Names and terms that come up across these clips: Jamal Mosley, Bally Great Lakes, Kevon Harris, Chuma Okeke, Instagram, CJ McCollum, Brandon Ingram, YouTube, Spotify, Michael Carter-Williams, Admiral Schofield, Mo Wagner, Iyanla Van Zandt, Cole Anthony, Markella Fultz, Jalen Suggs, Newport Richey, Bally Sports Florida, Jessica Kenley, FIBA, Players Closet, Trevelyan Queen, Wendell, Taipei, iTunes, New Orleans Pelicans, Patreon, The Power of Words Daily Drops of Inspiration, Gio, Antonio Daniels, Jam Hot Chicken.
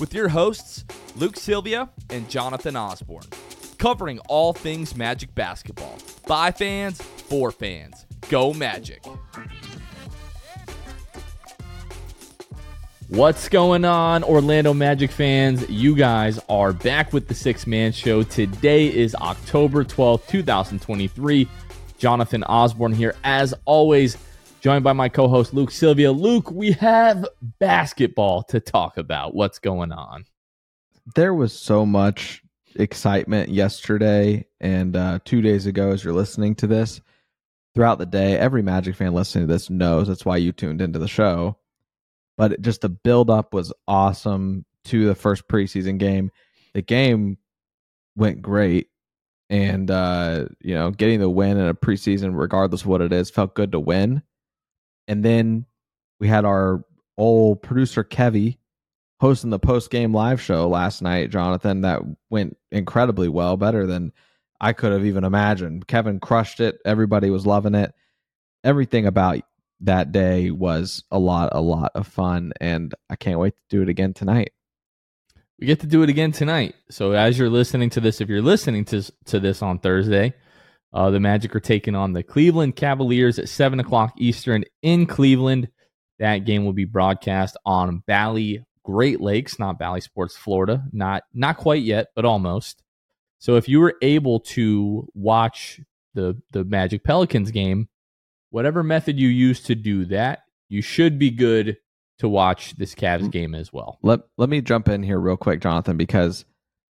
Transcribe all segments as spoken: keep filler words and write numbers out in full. with your hosts, Luke Silvia and Jonathan Osborne, covering all things Magic basketball. By fans, for fans. Go Magic. What's going on, Orlando Magic fans? You guys are back with the Sixth Man Show. Today is October twelfth, twenty twenty-three. Jonathan Osborne here, as always, joined by my co-host, Luke Silvia. Luke, we have basketball to talk about. What's going on? There was so much excitement yesterday and uh, two days ago as you're listening to this. Throughout the day, every Magic fan listening to this knows that's why you tuned into the show. But it, just the build-up was awesome to the first preseason game. The game went great. And, uh, you know, getting the win in a preseason, regardless of what it is, felt good to win. And then we had our old producer, Kevy, hosting the post-game live show last night, Jonathan. That went incredibly well, better than I could have even imagined. Kevin crushed it. Everybody was loving it. Everything about that day was a lot, a lot of fun, and I can't wait to do it again tonight. We get to do it again tonight. So as you're listening to this, if you're listening to, to this on Thursday, Uh, the Magic are taking on the Cleveland Cavaliers at seven o'clock Eastern in Cleveland. That game will be broadcast on Bally Great Lakes, not Bally Sports Florida. Not not quite yet, but almost. So if you were able to watch the, the Magic Pelicans game, whatever method you use to do that, you should be good to watch this Cavs game as well. Let, let me jump in here real quick, Jonathan, because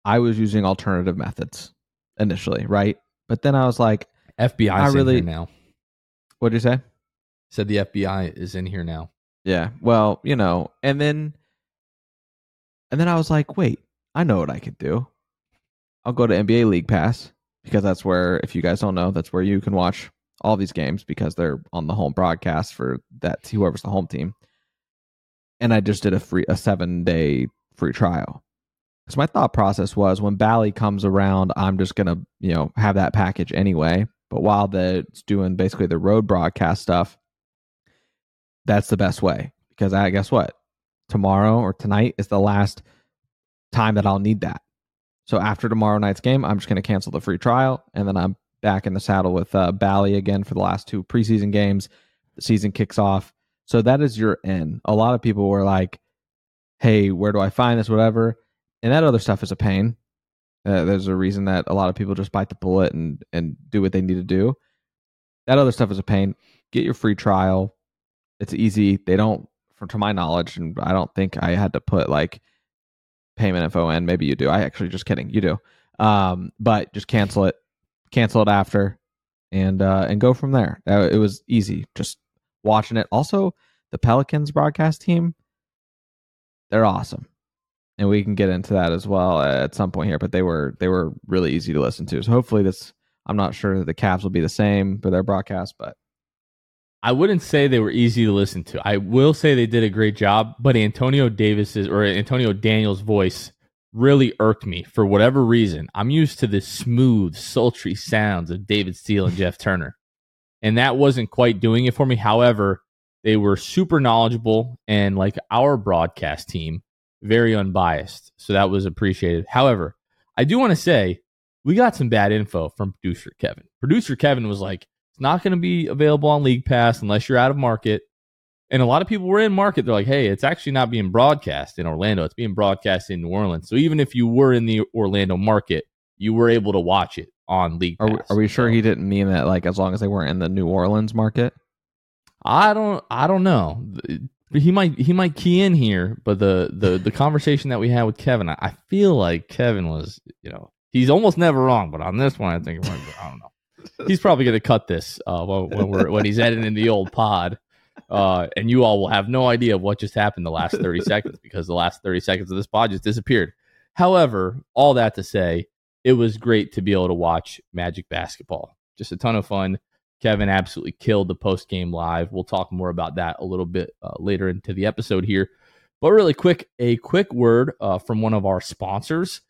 I was using alternative methods initially, right? But then I was like, F B I is really, in here now. What did you say? Said the F B I is in here now. Yeah. Well, you know, and then and then I was like, wait, I know what I could do. I'll go to N B A League Pass, because that's where, if you guys don't know, that's where you can watch all these games, because they're on the home broadcast for that, whoever's the home team. And I just did a free a seven day free trial. So my thought process was, when Bally comes around, I'm just going to, you know, have that package anyway. But while the, it's doing basically the road broadcast stuff, that's the best way. Because I guess what? Tomorrow or tonight is the last time that I'll need that. So after tomorrow night's game, I'm just going to cancel the free trial. And then I'm back in the saddle with uh, Bally again for the last two preseason games. The season kicks off. So that is your end. A lot of people were like, hey, where do I find this, whatever. And that other stuff is a pain. Uh, there's a reason that a lot of people just bite the bullet and, and do what they need to do. That other stuff is a pain. Get your free trial. It's easy. They don't, for, to my knowledge, and I don't think I had to put like payment info in. Maybe you do. I actually, just kidding. You do. Um, but just cancel it. Cancel it after, and uh, and go from there. It was easy. Just watching it. Also, the Pelicans broadcast team, they're awesome. And we can get into that as well at some point here, but they were they were really easy to listen to. So hopefully this, I'm not sure that the Cavs will be the same for their broadcast, but I wouldn't say they were easy to listen to. I will say they did a great job, but Antonio Davis's or Antonio Daniels' voice really irked me for whatever reason. I'm used to the smooth, sultry sounds of David Steele and Jeff Turner. and that wasn't quite doing it for me. However, they were super knowledgeable and, like our broadcast team, very unbiased. So that was appreciated. However, I do want to say we got some bad info from producer Kevin. Producer Kevin was like, it's not going to be available on League Pass unless you're out of market. And a lot of people were in market. They're like, hey, it's actually not being broadcast in Orlando. It's being broadcast in New Orleans. So even if you were in the Orlando market, you were able to watch it on League Pass. Are we, are we sure he didn't mean that, like, as long as they weren't in the New Orleans market? I don't I don't know. He might he might key in here, but the the, the conversation that we had with Kevin, I, I feel like Kevin was, you know, he's almost never wrong, but on this one, I think, I don't know. He's probably going to cut this uh, when, we're, when he's editing the old pod. Uh, and you all will have no idea what just happened the last thirty seconds, because the last thirty seconds of this pod just disappeared. However, all that to say, it was great to be able to watch Magic basketball. Just a ton of fun. Kevin absolutely killed the post-game live. We'll talk more about that a little bit uh, later into the episode here. But really quick, a quick word uh, from one of our sponsors,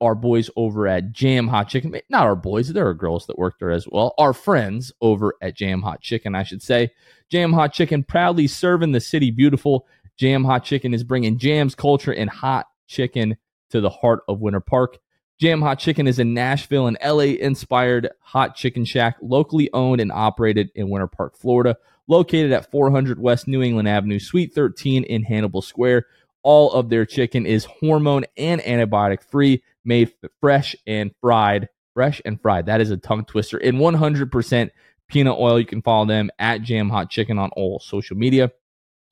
our boys over at Jam Hot Chicken. Not our boys, there are girls that work there as well. Our friends over at Jam Hot Chicken, I should say. Jam Hot Chicken, proudly serving the city beautiful. Jam Hot Chicken is bringing jams, culture, and hot chicken to the heart of Winter Park. Jam Hot Chicken is a Nashville and L A-inspired hot chicken shack, locally owned and operated in Winter Park, Florida, located at four hundred West New England Avenue, Suite thirteen in Hannibal Square. All of their chicken is hormone and antibiotic-free, made fresh and fried. Fresh and fried. That is a tongue twister. And one hundred percent peanut oil. You can follow them at Jam Hot Chicken on all social media.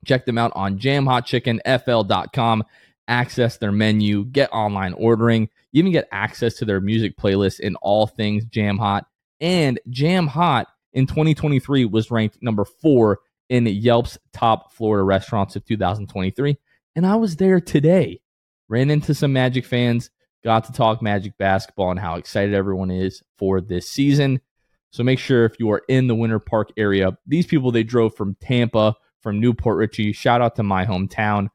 Check them out on jam hot chicken f l dot com. Access their menu, get online ordering, even get access to their music playlist and all things Jam Hot. And Jam Hot in twenty twenty-three was ranked number four in Yelp's top Florida restaurants of two thousand twenty-three. And I was there today, ran into some Magic fans, got to talk Magic basketball and how excited everyone is for this season. So make sure if you are in the Winter Park area, these people, they drove from Tampa, from Newport Richey, shout out to my hometown,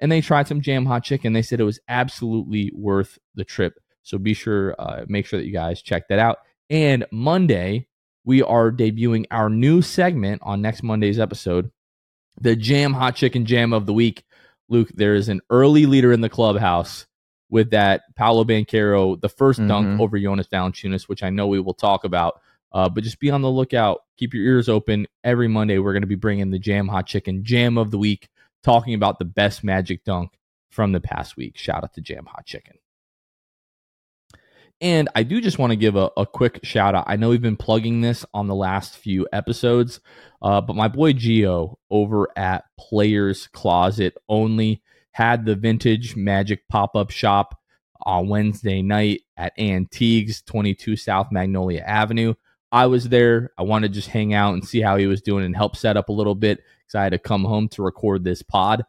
and they tried some Jam Hot Chicken. They said it was absolutely worth the trip. So be sure, uh, make sure that you guys check that out. And Monday, we are debuting our new segment on next Monday's episode, the Jam Hot Chicken Jam of the Week. Luke, there is an early leader in the clubhouse with that Paolo Banchero, the first mm-hmm. dunk over Jonas Valančiūnas, which I know we will talk about. Uh, but just be on the lookout. Keep your ears open. Every Monday, we're going to be bringing the Jam Hot Chicken Jam of the Week, talking about the best Magic dunk from the past week. Shout out to Jam Hot Chicken. And I do just want to give a, a quick shout out. I know we've been plugging this on the last few episodes, uh, but my boy Gio over at Players Closet Only had the vintage Magic pop-up shop on Wednesday night at Antigues, twenty-two South Magnolia Avenue. I was there. I wanted to just hang out and see how he was doing and help set up a little bit because I had to come home to record this pod.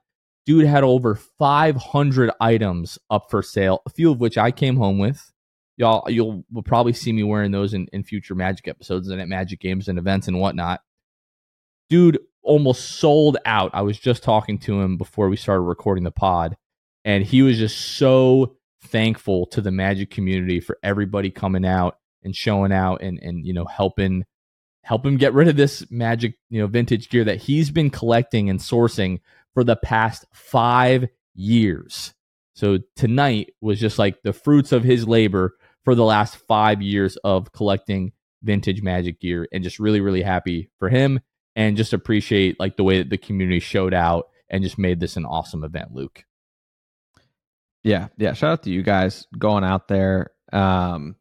Dude had over five hundred items up for sale, a few of which I came home with. Y'all, you'll will probably see me wearing those in, in future Magic episodes and at Magic games and events and whatnot. Dude almost sold out. I was just talking to him before we started recording the pod, and he was just so thankful to the Magic community for everybody coming out and showing out and, and you know, helping help him get rid of this Magic, you know, vintage gear that he's been collecting and sourcing for the past five years. So tonight was just like the fruits of his labor for the last five years of collecting vintage Magic gear, and just really, really happy for him and just appreciate like the way that the community showed out and just made this an awesome event, Luke. Yeah. Yeah. Shout out to you guys going out there. Um,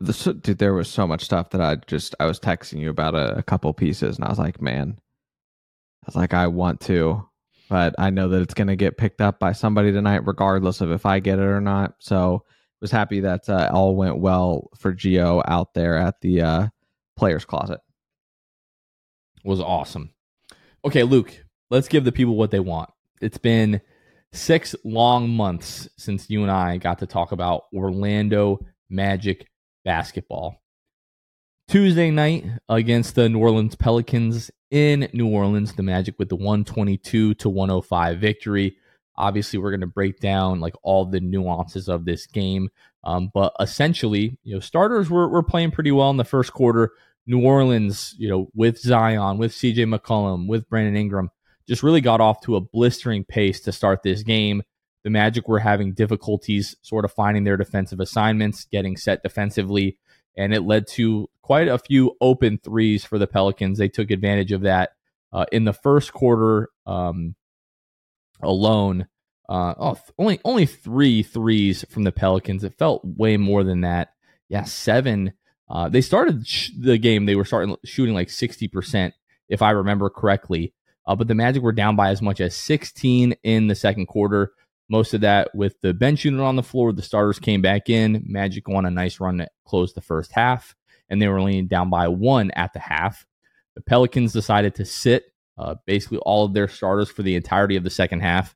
this, dude, there was so much stuff that I just, I was texting you about a, a couple pieces, and I was like, man, I was like, I want to, but I know that it's going to get picked up by somebody tonight, regardless of if I get it or not. So was happy that uh, all went well for Gio out there at the uh, Players Closet. Was awesome. Okay, Luke, let's give the people what they want. It's been six long months since you and I got to talk about Orlando Magic basketball. Tuesday night against the New Orleans Pelicans in New Orleans, the Magic with the one twenty-two to one oh five victory. Obviously, we're going to break down like all the nuances of this game. Um, but essentially, you know, starters were, were playing pretty well in the first quarter. New Orleans, you know, with Zion, with C J McCollum, with Brandon Ingram, just really got off to a blistering pace to start this game. The Magic were having difficulties sort of finding their defensive assignments, getting set defensively, and it led to quite a few open threes for the Pelicans. They took advantage of that uh, in the first quarter um, alone. Uh, oh, only only three threes from the Pelicans. It felt way more than that. Yeah, seven. Uh, they started sh- the game. They were starting shooting like sixty percent, if I remember correctly. Uh, but the Magic were down by as much as sixteen in the second quarter. Most of that with the bench unit on the floor. The starters came back in. Magic won a nice run that closed the first half, and they were only down by one at the half. The Pelicans decided to sit uh, basically all of their starters for the entirety of the second half.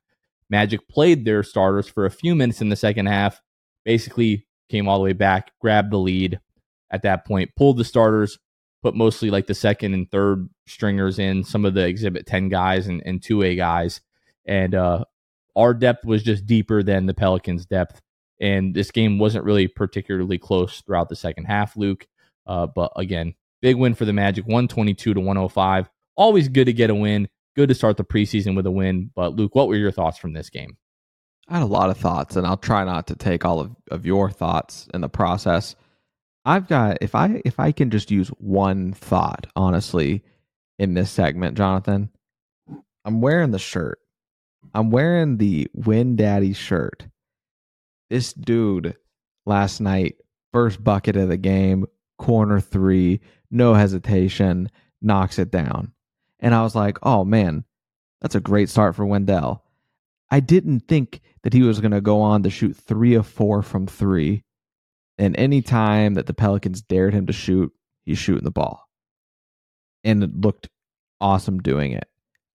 Magic played their starters for a few minutes in the second half, basically came all the way back, grabbed the lead at that point, pulled the starters, put mostly like the second and third stringers in, some of the Exhibit ten guys and, and two A guys. And uh, our depth was just deeper than the Pelicans' depth. And this game wasn't really particularly close throughout the second half, Luke. Uh, but again, big win for the Magic, one twenty-two to one oh five. Always good to get a win. Good to start the preseason with a win. But Luke, what were your thoughts from this game? I had a lot of thoughts, and I'll try not to take all of, of your thoughts in the process. I've got, if I if I can just use one thought, honestly, in this segment, Jonathan, I'm wearing the shirt. I'm wearing the Win Daddy shirt. This dude last night, first bucket of the game, corner three, no hesitation, knocks it down. And I was like, oh man, that's a great start for Wendell. I didn't think that he was going to go on to shoot three of four from three. And any time that the Pelicans dared him to shoot, he's shooting the ball. And it looked awesome doing it.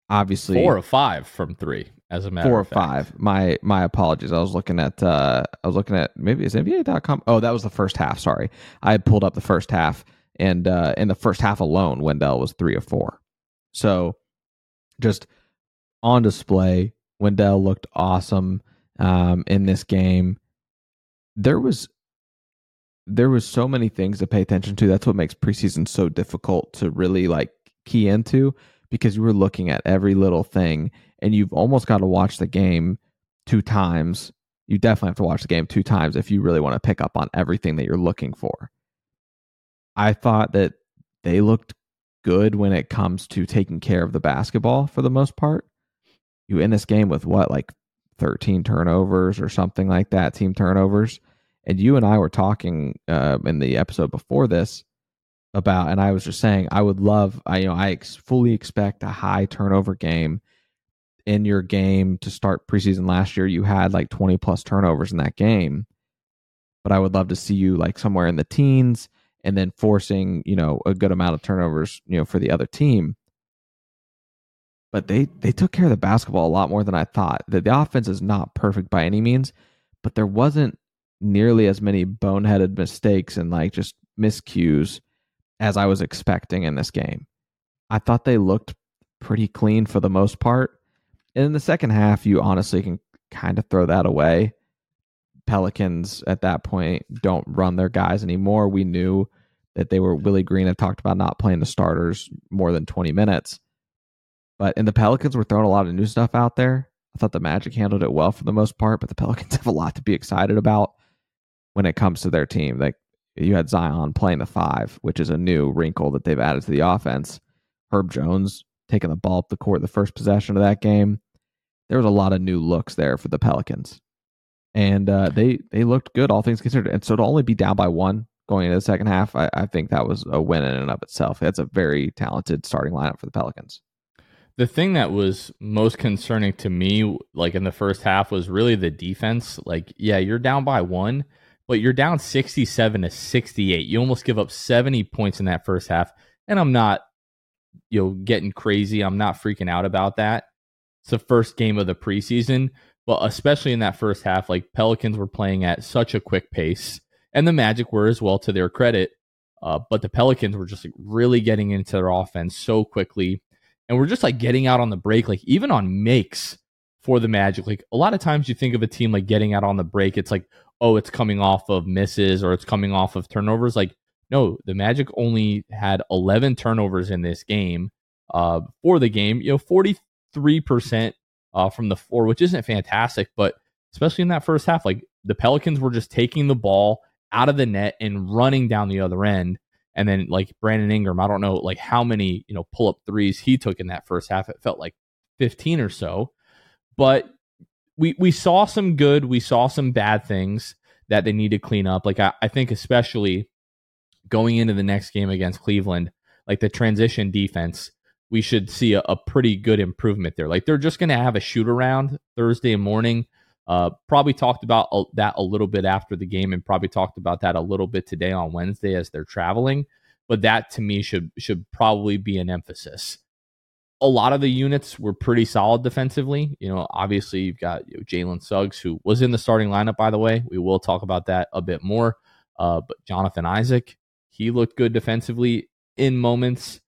Obviously, four of five from three, as a matter four of fact. Four of five. My my apologies. I was looking at uh, I was looking at maybe it's N B A dot com. Oh, that was the first half. Sorry, I had pulled up the first half, and uh, in the first half alone, Wendell was three of four. So, just on display, Wendell looked awesome um, in this game. There was. There was so many things to pay attention to. That's what makes preseason so difficult to really like key into, because you were looking at every little thing, and you've almost got to watch the game two times. You definitely have to watch the game two times if you really want to pick up on everything that you're looking for. I thought that they looked good when it comes to taking care of the basketball for the most part. You end this game with what, like thirteen turnovers or something like that, team turnovers. And you and I were talking uh, in the episode before this about, and I was just saying, I would love, I you know, I ex- fully expect a high turnover game in your game to start preseason. Last year, you had like twenty plus turnovers in that game, but I would love to see you like somewhere in the teens, and then forcing, you know, a good amount of turnovers, you know, for the other team. But they they took care of the basketball a lot more than I thought. The, the offense is not perfect by any means, but there wasn't nearly as many boneheaded mistakes and like just miscues as I was expecting in this game. I thought they looked pretty clean for the most part. And in the second half, you honestly can kind of throw that away. Pelicans at that point don't run their guys anymore. We knew that they were, Willie Green had talked about not playing the starters more than twenty minutes. But and the Pelicans were throwing a lot of new stuff out there. I thought the Magic handled it well for the most part, but the Pelicans have a lot to be excited about when it comes to their team. Like, you had Zion playing the five, which is a new wrinkle that they've added to the offense. Herb Jones taking the ball up the court the first possession of that game. There was a lot of new looks there for the Pelicans. And uh, they, they looked good, all things considered. And so to only be down by one going into the second half, I, I think that was a win in and of itself. That's a very talented starting lineup for the Pelicans. The thing that was most concerning to me, like in the first half, was really the defense. Like, yeah, you're down by one, but you're down sixty-seven to sixty-eight. You almost give up seventy points in that first half. And I'm not, you know, getting crazy. I'm not freaking out about that. It's the first game of the preseason, but especially in that first half, like Pelicans were playing at such a quick pace, and the Magic were as well, to their credit. Uh, but the Pelicans were just like really getting into their offense so quickly. And we're just like getting out on the break, like even on makes for the Magic. Like a lot of times you think of a team like getting out on the break, it's like, oh, it's coming off of misses or it's coming off of turnovers. Like No, the Magic only had eleven turnovers in this game. Uh, for the game, you know, forty-three percent uh, from the floor, which isn't fantastic, but especially in that first half, like the Pelicans were just taking the ball out of the net and running down the other end. And then like Brandon Ingram, I don't know like how many, you know, pull up threes he took in that first half. It felt like fifteen or so, but we, we saw some good, we saw some bad things that they need to clean up. Like I, I think especially going into the next game against Cleveland, like the transition defense, we should see a, a pretty good improvement there. Like they're just going to have a shoot around Thursday morning. Uh, probably talked about a, that a little bit after the game, and probably talked about that a little bit today on Wednesday as they're traveling. But that to me should should probably be an emphasis. A lot of the units were pretty solid defensively. You know, obviously you've got you know, Jalen Suggs, who was in the starting lineup, by the way. We will talk about that a bit more. Uh, but Jonathan Isaac, he looked good defensively in moments.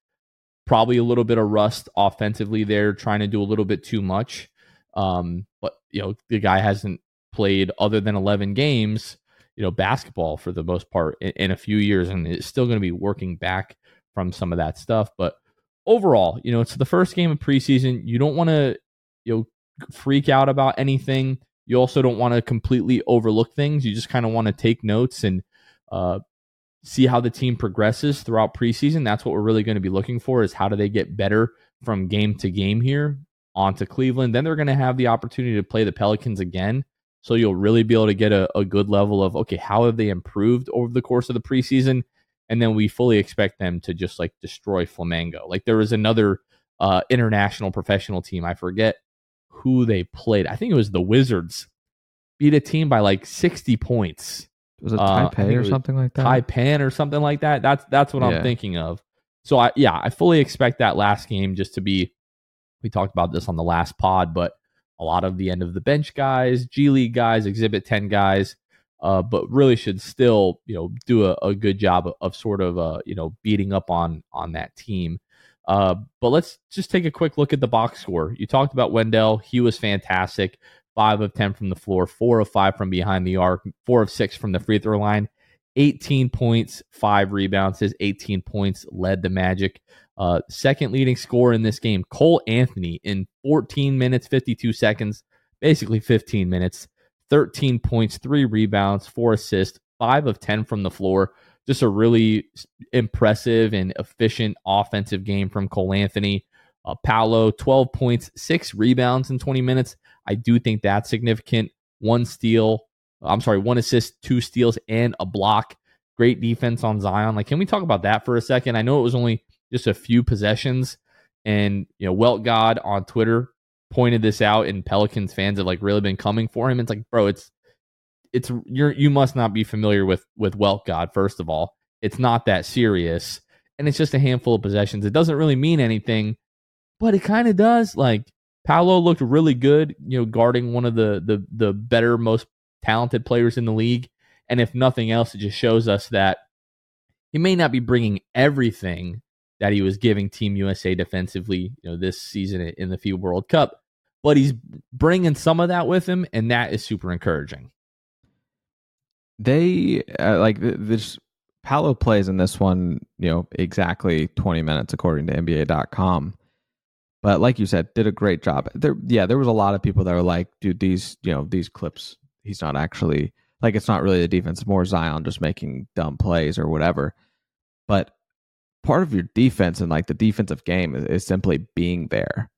Probably a little bit of rust offensively there, trying to do a little bit too much. Um, but, you know, the guy hasn't played other than eleven games, you know, basketball for the most part in, in a few years, and it's still going to be working back from some of that stuff. But overall, you know, it's the first game of preseason. You don't want to, you know, freak out about anything. You also don't want to completely overlook things. You just kind of want to take notes and, uh, see how the team progresses throughout preseason. That's what we're really going to be looking for, is how do they get better from game to game here on to Cleveland. Then they're going to have the opportunity to play the Pelicans again. So you'll really be able to get a, a good level of, okay, how have they improved over the course of the preseason? And then we fully expect them to just like destroy Flamengo. Like there was another uh, international professional team. I forget who they played. I think it was the Wizards. Beat a team by like sixty points. Was it Taipei uh, or something like that? Taipei or something like that. That's that's what yeah. I'm thinking of. So, I yeah, I fully expect that last game just to be, we talked about this on the last pod, but a lot of the end of the bench guys, G League guys, Exhibit ten guys, uh, but really should still, you know, do a, a good job of, of sort of, uh, you know, beating up on, on that team. Uh, but let's just take a quick look at the box score. You talked about Wendell. He was fantastic. five of ten from the floor, four of five from behind the arc, four of six from the free throw line, eighteen points, five rebounds. His eighteen points led the Magic. Uh, second leading scorer in this game, Cole Anthony, in fourteen minutes, fifty-two seconds, basically fifteen minutes, thirteen points, three rebounds, four assists, five of ten from the floor. Just a really impressive and efficient offensive game from Cole Anthony. Uh, Paolo, twelve points, six rebounds in twenty minutes. I do think that's significant. One steal, I'm sorry, one assist, two steals, and a block. Great defense on Zion. Like, can we talk about that for a second? I know it was only just a few possessions, and you know, Welt God on Twitter pointed this out, and Pelicans fans have like really been coming for him. It's like, bro, it's it's you're you must not be familiar with with Welt God. First of all, it's not that serious, and it's just a handful of possessions. It doesn't really mean anything. But it kind of does. Like Paolo looked really good, you know, guarding one of the the the better, most talented players in the league. And if nothing else, it just shows us that he may not be bringing everything that he was giving Team U S A defensively, you know, this season in the FIBA World Cup, but he's bringing some of that with him, and that is super encouraging. They uh, like this. Paolo plays in this one, you know, exactly twenty minutes according to N B A dot com. But like you said, did a great job. There, yeah, there was a lot of people that were like, dude, these, you know, these clips, he's not actually, like, it's not really the defense, more Zion just making dumb plays or whatever. But part of your defense and like the defensive game is, is simply being there.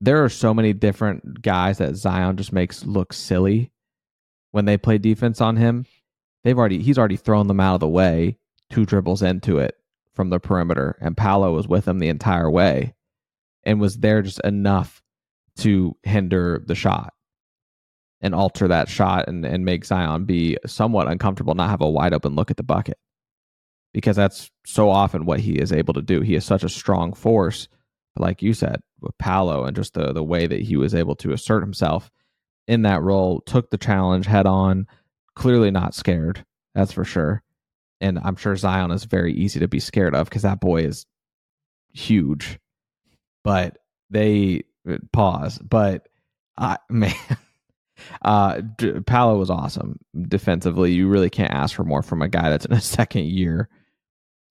There are so many different guys that Zion just makes look silly when they play defense on him. They've already, he's already thrown them out of the way, two dribbles into it from the perimeter, and Paolo was with him the entire way. And was there just enough to hinder the shot and alter that shot and, and make Zion be somewhat uncomfortable, not have a wide open look at the bucket? Because that's so often what he is able to do. He is such a strong force, like you said, with Paolo, and just the, the way that he was able to assert himself in that role, took the challenge head on, clearly not scared, that's for sure. And I'm sure Zion is very easy to be scared of because that boy is huge. But they pause. But uh, man, uh, Paolo was awesome defensively. You really can't ask for more from a guy that's in his second year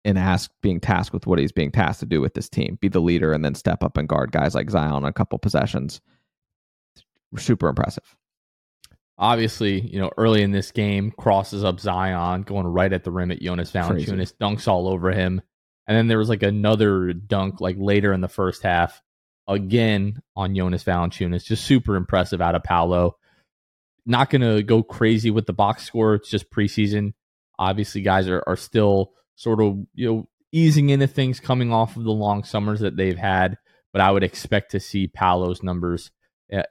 and ask being tasked with what he's being tasked to do with this team, be the leader, and then step up and guard guys like Zion on a couple possessions. Super impressive. Obviously, you know, early in this game, crosses up Zion, going right at the rim at Jonas Valančiūnas, dunks all over him. And then there was like another dunk like later in the first half, again on Jonas Valančiūnas. Just super impressive out of Paolo. Not going to go crazy with the box score. It's just preseason. Obviously, guys are, are still sort of, you know, easing into things coming off of the long summers that they've had. But I would expect to see Paolo's numbers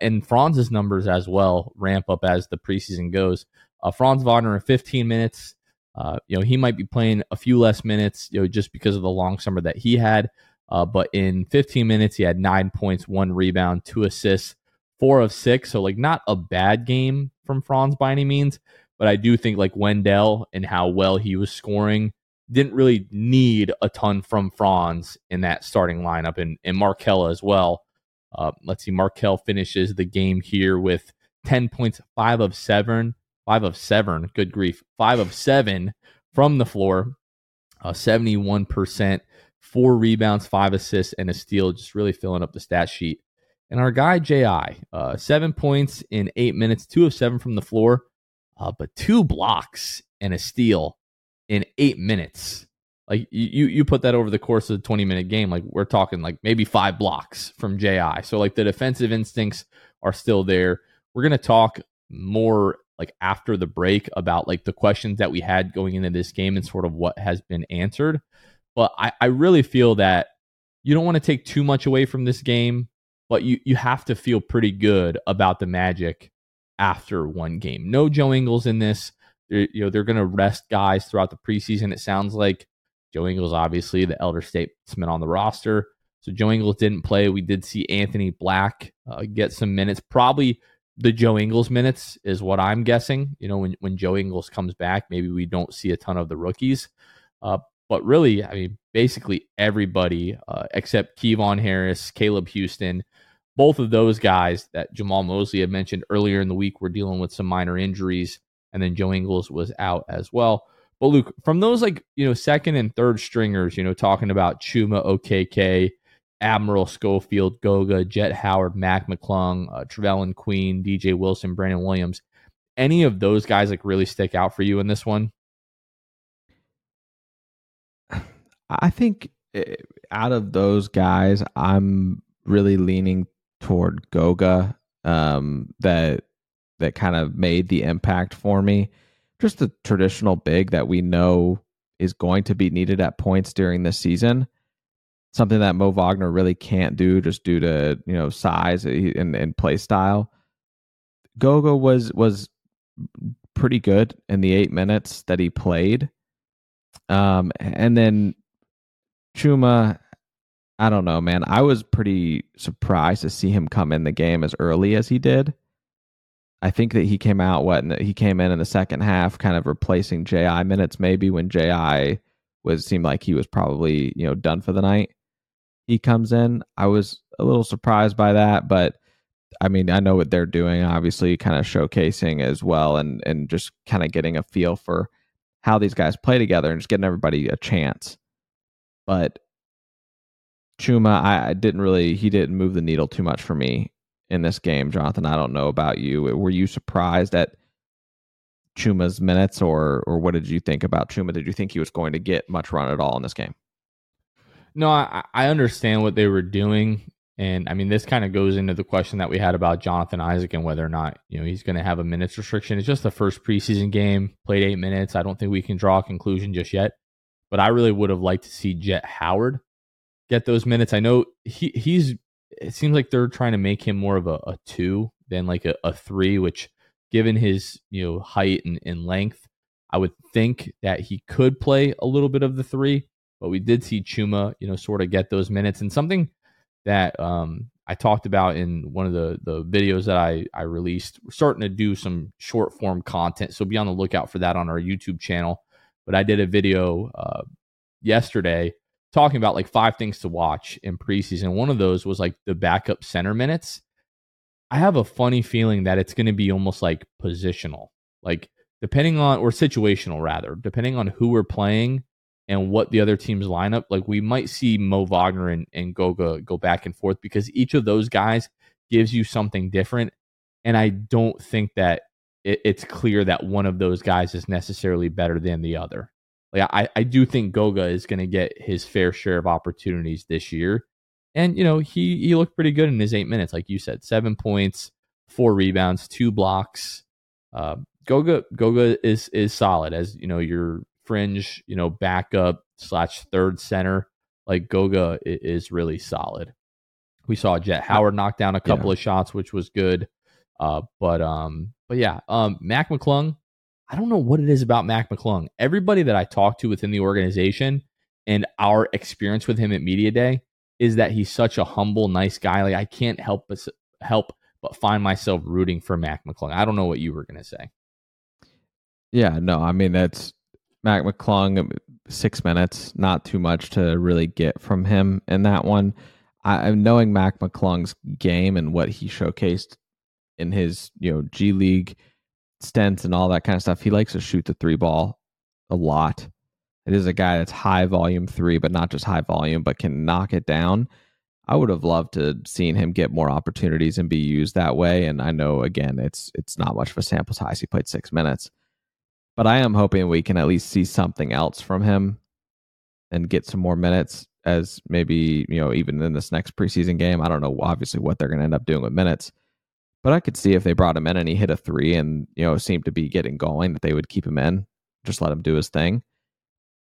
and Franz's numbers as well ramp up as the preseason goes. Uh, Franz Wagner in fifteen minutes. Uh, you know, he might be playing a few less minutes, you know, just because of the long summer that he had. Uh, but in fifteen minutes, he had nine points, one rebound, two assists, four of six. So like not a bad game from Franz by any means. But I do think like Wendell and how well he was scoring didn't really need a ton from Franz in that starting lineup, and, and Markella as well. Uh, let's see, Markell finishes the game here with ten points, five of seven, five of seven, good grief, five of seven from the floor, uh, seventy-one percent, four rebounds, five assists, and a steal, just really filling up the stat sheet. And our guy, J I, uh, seven points in eight minutes, two of seven from the floor, uh, but two blocks and a steal in eight minutes. Like you, you put that over the course of a twenty minute game. Like we're talking like maybe five blocks from J I. So like the defensive instincts are still there. We're going to talk more like after the break about like the questions that we had going into this game and sort of what has been answered. But I, I really feel that you don't want to take too much away from this game, but you, you have to feel pretty good about the Magic after one game. No Joe Ingles in this. They're, you know, they're going to rest guys throughout the preseason. It sounds like Joe Ingles, obviously, the elder statesman on the roster. So Joe Ingles didn't play. We did see Anthony Black uh, get some minutes. Probably the Joe Ingles minutes is what I'm guessing. You know, when, when Joe Ingles comes back, maybe we don't see a ton of the rookies. Uh, but really, I mean, basically everybody uh, except Kevon Harris, Caleb Houston, both of those guys that Jamal Mosley had mentioned earlier in the week were dealing with some minor injuries. And then Joe Ingles was out as well. But Luke, from those like, you know, second and third stringers, you know, talking about Chuma Okeke, Admiral Schofield, Goga, Jet Howard, Mac McClung, uh, Trevelyan Queen, D J Wilson, Brandon Williams, any of those guys like really stick out for you in this one? I think out of those guys, I'm really leaning toward Goga, um, that that kind of made the impact for me. Just the traditional big that we know is going to be needed at points during this season. Something that Mo Wagner really can't do just due to, you know, size and, and play style. Goga was was pretty good in the eight minutes that he played. Um, and then Chuma, I don't know, man. I was pretty surprised to see him come in the game as early as he did. I think that he came out what he came in in the second half, kind of replacing J I minutes. Maybe when J I was seemed like he was probably, you know, done for the night, he comes in. I was a little surprised by that, but I mean, I know what they're doing. Obviously, kind of showcasing as well, and and just kind of getting a feel for how these guys play together and just getting everybody a chance. But Chuma, I, I didn't really. He didn't move the needle too much for me in this game. Jonathan, I don't know about you. Were you surprised at Chuma's minutes, or or what did you think about Chuma? Did you think he was going to get much run at all in this game? No, I, I understand what they were doing. And I mean, this kind of goes into the question that we had about Jonathan Isaac and whether or not, you know, he's going to have a minutes restriction. It's just the first preseason game, played eight minutes. I don't think we can draw a conclusion just yet, but I really would have liked to see Jet Howard get those minutes. I know he he's, it seems like they're trying to make him more of a, a two than like a, a three, which given his, you know, height and, and length, I would think that he could play a little bit of the three, but we did see Chuma, you know, sort of get those minutes. And something that um, I talked about in one of the, the videos that I, I released, we're starting to do some short form content. So be on the lookout for that on our YouTube channel. But I did a video uh, yesterday talking about like five things to watch in preseason. One of those was like the backup center minutes. I have a funny feeling that it's going to be almost like positional, like depending on, or situational rather, depending on who we're playing, and what the other team's lineup, like we might see Mo Wagner and, and Goga go back and forth because each of those guys gives you something different. And I don't think that it, it's clear that one of those guys is necessarily better than the other. Like I, I do think Goga is going to get his fair share of opportunities this year. And, you know, he, he looked pretty good in his eight minutes. Like you said, seven points, four rebounds, two blocks. Uh, Goga, Goga is, is solid as, you know, your fringe, you know, backup slash third center. Like Goga is really solid. We saw Jet Howard knock down a couple yeah. of shots, which was good. Uh, but, um, but yeah, um, Mac McClung, I don't know what it is about Mac McClung. Everybody that I talked to within the organization and our experience with him at Media Day is that he's such a humble, nice guy. Like I can't help but, help but find myself rooting for Mac McClung. I don't know what you were going to say. Yeah, no, I mean, that's Mac McClung, six minutes, not too much to really get from him in that one. I, knowing Mac McClung's game and what he showcased in his, you know, G League stints and all that kind of stuff, he likes to shoot the three ball a lot. It is a guy that's high volume three, but not just high volume, but can knock it down. I would have loved to seen him get more opportunities and be used that way. And I know, again, it's it's not much of a sample size. He played six minutes. But I am hoping we can at least see something else from him and get some more minutes as maybe, you know, even in this next preseason game. I don't know, obviously, what they're going to end up doing with minutes. But I could see if they brought him in and he hit a three and, you know, seemed to be getting going, that they would keep him in, just let him do his thing.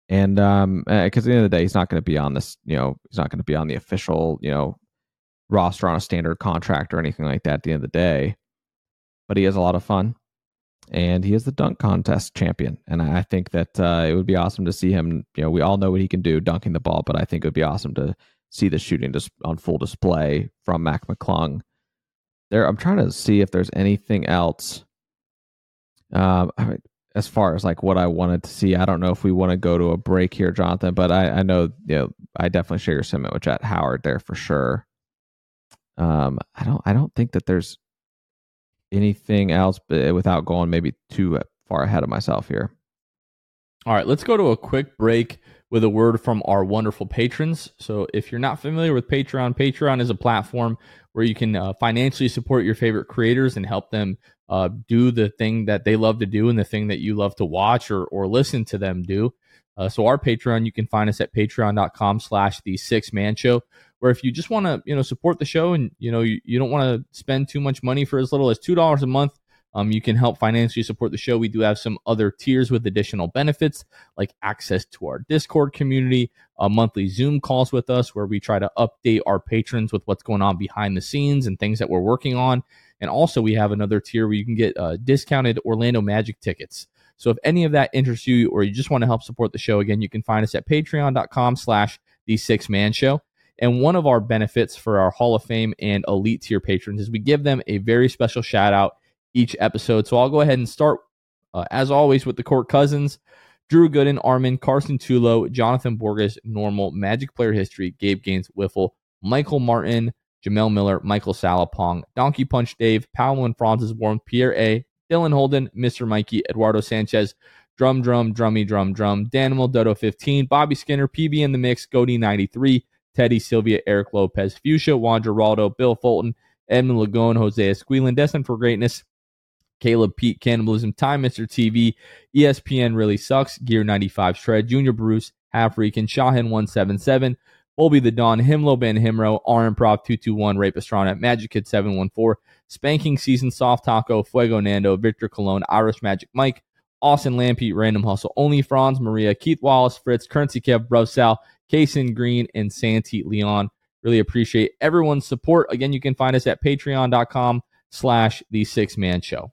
And um, because at the end of the day, he's not going to be on this, you know, he's not going to be on the official, you know, roster on a standard contract or anything like that at the end of the day. But he is a lot of fun. And he is the dunk contest champion. And I think that uh, it would be awesome to see him. You know, we all know what he can do dunking the ball, but I think it would be awesome to see the shooting just on full display from Mac McClung. There, I'm trying to see if there's anything else um, I mean, as far as like what I wanted to see. I don't know if we want to go to a break here, Jonathan, but I, I know, you know, I definitely share your sentiment with Jet Howard there for sure. Um, I don't I don't think that there's anything else, but without going maybe too far ahead of myself here. All right, let's go to a quick break with a word from our wonderful patrons. So if you're not familiar with Patreon, Patreon is a platform where you can uh, financially support your favorite creators and help them uh, do the thing that they love to do and the thing that you love to watch or or listen to them do. Uh, so our Patreon, you can find us at patreon.com slash the Sixth Man Show, where if you just want to, you know, support the show and, you know, you, you don't want to spend too much money for as little as two dollars a month, Um, you can help financially support the show. We do have some other tiers with additional benefits like access to our Discord community, uh, monthly Zoom calls with us where we try to update our patrons with what's going on behind the scenes and things that we're working on. And also we have another tier where you can get uh, discounted Orlando Magic tickets. So if any of that interests you or you just want to help support the show, again, you can find us at patreon.com slash the Sixth Man Show. And one of our benefits for our Hall of Fame and Elite tier patrons is we give them a very special shout out each episode. So I'll go ahead and start, uh, as always, with the Court Cousins, Drew Gooden, Armin, Carson Tulo, Jonathan Borges, Normal, Magic Player History, Gabe Gaines, Wiffle, Michael Martin, Jamel Miller, Michael Salapong, Donkey Punch Dave, Paolo and Franz Warren, Pierre A., Dylan Holden, Mister Mikey, Eduardo Sanchez, Drum Drum, Drummy Drum Drum, Danimal, Dodo fifteen, Bobby Skinner, P B in the Mix, Cody ninety-three, Teddy, Sylvia, Eric Lopez, Fuchsia, Juan Geraldo, Bill Fulton, Edmund Lagone, Jose Esquilin, Destined for Greatness, Caleb, Pete, Cannibalism, Time, Mister T V, E S P N Really Sucks, Gear ninety-five, Shred, Junior Bruce, Half Reekin, Shahin one seventy-seven, Bobby the Don, Himlo Ben Himro, R Improv two twenty-one, Rapistrana, Magic Kid seven one four, Spanking Season, Soft Taco, Fuego Nando, Victor Cologne, Irish Magic Mike, Austin Lampy, Random Hustle, Only Franz, Maria, Keith Wallace, Fritz, Currency Kev, Brusal, Kaysen Green, and Santi Leon. Really appreciate everyone's support. Again, you can find us at patreon.com slash the Sixth Man Show.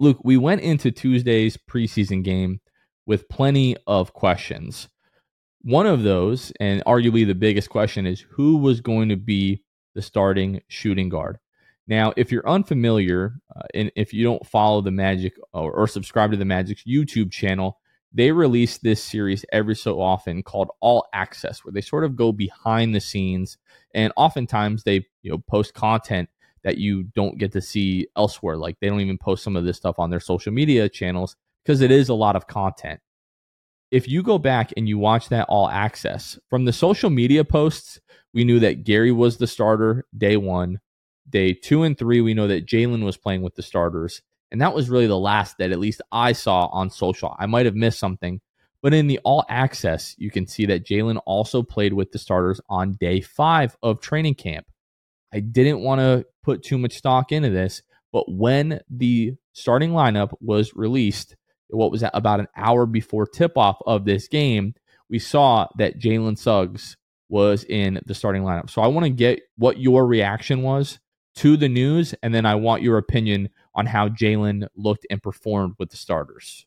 Luke, we went into Tuesday's preseason game with plenty of questions. One of those, and arguably the biggest question, is who was going to be the starting shooting guard. Now, if you're unfamiliar, uh, and if you don't follow the Magic or, or subscribe to the Magic's YouTube channel, they release this series every so often called All Access, where they sort of go behind the scenes, and oftentimes they you know post content that you don't get to see elsewhere. Like, they don't even post some of this stuff on their social media channels because it is a lot of content. If you go back and you watch that All Access, from the social media posts, we knew that Gary was the starter day one. Day two and three, we know that Jalen was playing with the starters. And that was really the last that at least I saw on social. I might have missed something. But in the All Access, you can see that Jalen also played with the starters on day five of training camp. I didn't want to put too much stock into this, but when the starting lineup was released, what was that, about an hour before tip-off of this game, we saw that Jalen Suggs was in the starting lineup. So I want to get what your reaction was to the news, and then I want your opinion on how Jalen looked and performed with the starters.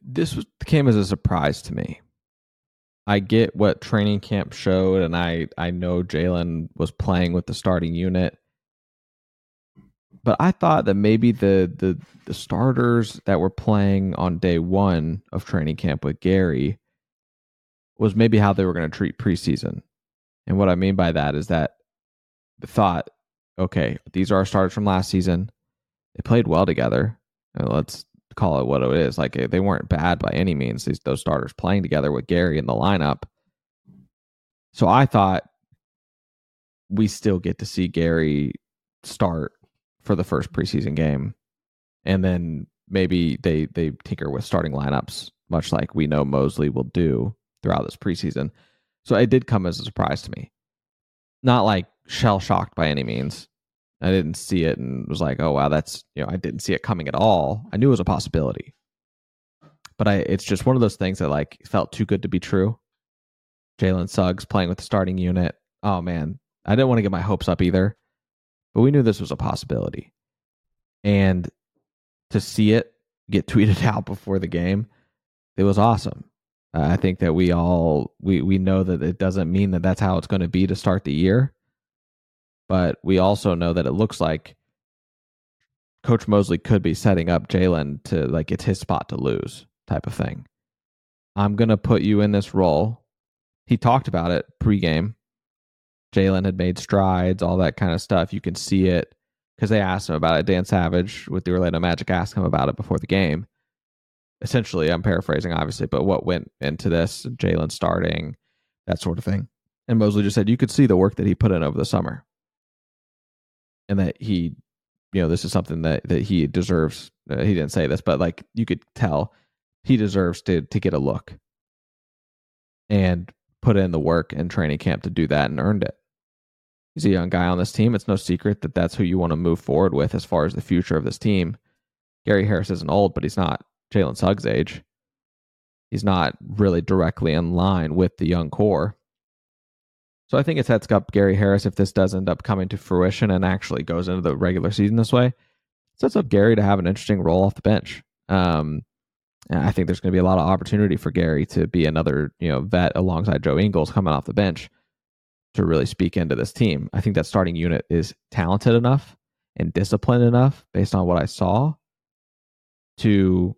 This was, came as a surprise to me. I get what training camp showed, and I, I know Jalen was playing with the starting unit. But I thought that maybe the, the the starters that were playing on day one of training camp with Gary was maybe how they were going to treat preseason. And what I mean by that is that I thought, okay, these are our starters from last season. They played well together. And let's call it what it is. Like, they weren't bad by any means, these those starters playing together with Gary in the lineup. So I thought we still get to see Gary start for the first preseason game, and then maybe they they tinker with starting lineups, much like we know Mosley will do throughout this preseason. So it did come as a surprise to me. Not like shell shocked by any means. I didn't see it and was like, oh wow, that's, you know, I didn't see it coming at all. I knew it was a possibility, but I it's just one of those things that, like, felt too good to be true. Jalen Suggs playing with the starting unit. Oh man, I didn't want to get my hopes up either. But we knew this was a possibility. And to see it get tweeted out before the game, it was awesome. Uh, I think that we all, we, we know that it doesn't mean that that's how it's going to be to start the year. But we also know that it looks like Coach Mosley could be setting up Jalen to, like, it's his spot to lose type of thing. I'm going to put you in this role. He talked about it pregame. Jalen had made strides, all that kind of stuff. You can see it because they asked him about it. Dan Savage with the Orlando Magic asked him about it before the game. Essentially, I'm paraphrasing, obviously, but what went into this, Jalen starting, that sort of thing. And Mosley just said, you could see the work that he put in over the summer. And that he, you know, this is something that, that he deserves. Uh, he didn't say this, but, like, you could tell he deserves to to get a look and put in the work in training camp to do that and earned it. He's a young guy on this team. It's no secret that that's who you want to move forward with as far as the future of this team. Gary Harris isn't old, but he's not Jalen Suggs' age. He's not really directly in line with the young core. So I think it sets up Gary Harris, if this does end up coming to fruition and actually goes into the regular season this way, sets up Gary to have an interesting role off the bench. Um, I think there's going to be a lot of opportunity for Gary to be another, you know, vet alongside Joe Ingles coming off the bench to really speak into this team. I think that starting unit is talented enough and disciplined enough based on what I saw to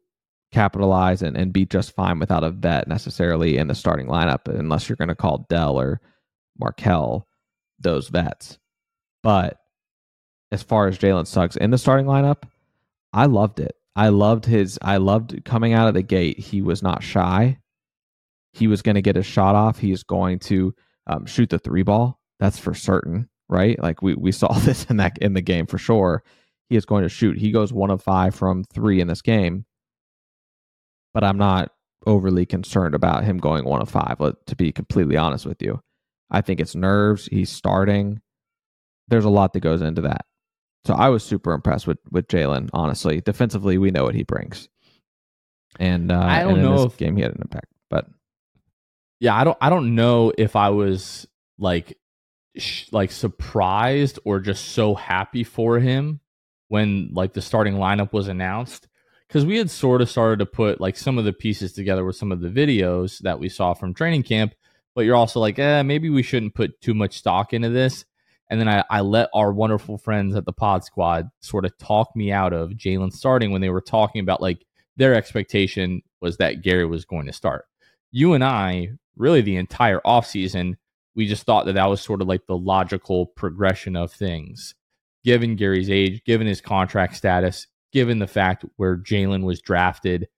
capitalize and, and be just fine without a vet necessarily in the starting lineup, unless you're going to call Dell or Markell those vets. But as far as Jalen Suggs in the starting lineup, I loved it. I loved his I loved coming out of the gate. He was not shy. He was going to get his shot off. He is going to um, shoot the three ball. That's for certain, right? Like we we saw this in that in the game for sure. He is going to shoot. He goes one of five from three in this game. But I'm not overly concerned about him going one of five, to be completely honest with you. I think it's nerves. He's starting. There's a lot that goes into that. So I was super impressed with, with Jalen, honestly. Defensively, we know what he brings. And uh, I don't and know in this if, game he had an impact. But yeah, I don't I don't know if I was like sh- like surprised or just so happy for him when like the starting lineup was announced, because we had sort of started to put like some of the pieces together with some of the videos that we saw from training camp. But you're also like, eh, maybe we shouldn't put too much stock into this. And then I, I let our wonderful friends at the Pod Squad sort of talk me out of Jalen starting when they were talking about like their expectation was that Gary was going to start. You and I, really the entire offseason, we just thought that that was sort of like the logical progression of things. Given Gary's age, given his contract status, given the fact where Jalen was drafted,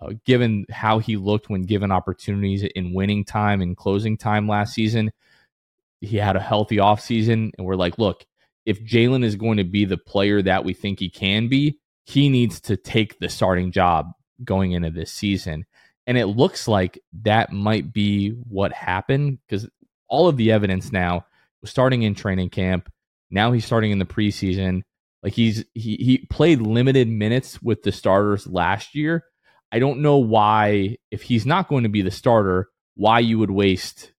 Uh, given how he looked when given opportunities in winning time and closing time last season, he had a healthy offseason. And we're like, look, if Jalen is going to be the player that we think he can be, he needs to take the starting job going into this season. And it looks like that might be what happened, because all of the evidence now was starting in training camp. Now he's starting in the preseason. Like he's he he played limited minutes with the starters last year. I don't know why, if he's not going to be the starter, why you would waste,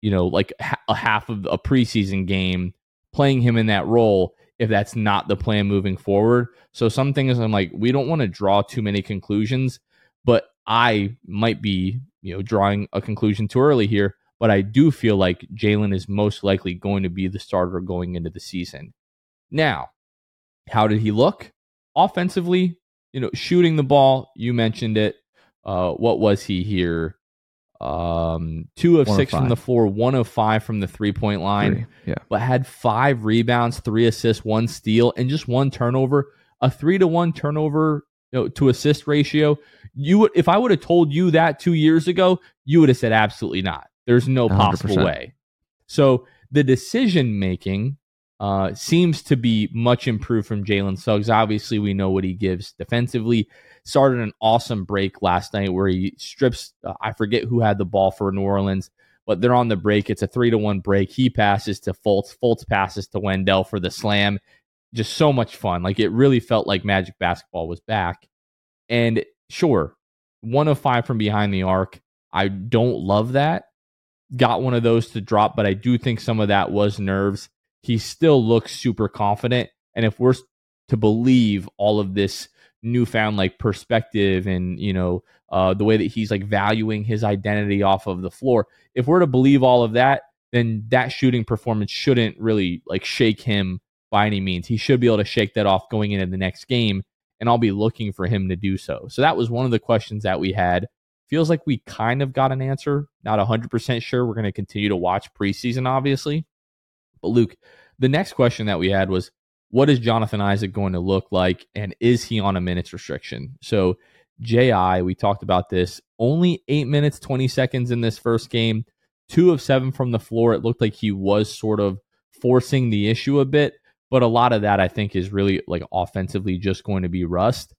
you know, like a half of a preseason game playing him in that role if that's not the plan moving forward. So some things I'm like, we don't want to draw too many conclusions, but I might be, you know, drawing a conclusion too early here. But I do feel like Jalen is most likely going to be the starter going into the season. Now, how did he look offensively? You know, shooting the ball, you mentioned it. Uh, what was he here? Um, two of six from the floor, one of five from the three-point line. Three, yeah. But had five rebounds, three assists, one steal, and just one turnover. A three-to-one turnover, you know, to assist ratio. You would, if I would have told you that two years ago, you would have said absolutely not. There's no one hundred percent possible way. So the decision-making Uh, seems to be much improved from Jalen Suggs. Obviously, we know what he gives defensively. Started an awesome break last night where he strips, uh, I forget who had the ball for New Orleans, but they're on the break. It's a three to one break. He passes to Fultz. Fultz passes to Wendell for the slam. Just so much fun. Like, it really felt like Magic basketball was back. And sure, one of five from behind the arc. I don't love that. Got one of those to drop, but I do think some of that was nerves. He still looks super confident. And if we're to believe all of this newfound like perspective and, you know, uh, the way that he's like valuing his identity off of the floor, if we're to believe all of that, then that shooting performance shouldn't really like shake him by any means. He should be able to shake that off going into the next game, and I'll be looking for him to do so. So that was one of the questions that we had. Feels like we kind of got an answer. Not one hundred percent sure. We're going to continue to watch preseason, obviously. But Luke, the next question that we had was, what is Jonathan Isaac going to look like, and is he on a minutes restriction? So J I, we talked about this, only eight minutes, twenty seconds in this first game, two of seven from the floor. It looked like he was sort of forcing the issue a bit, but a lot of that I think is really like offensively just going to be rust.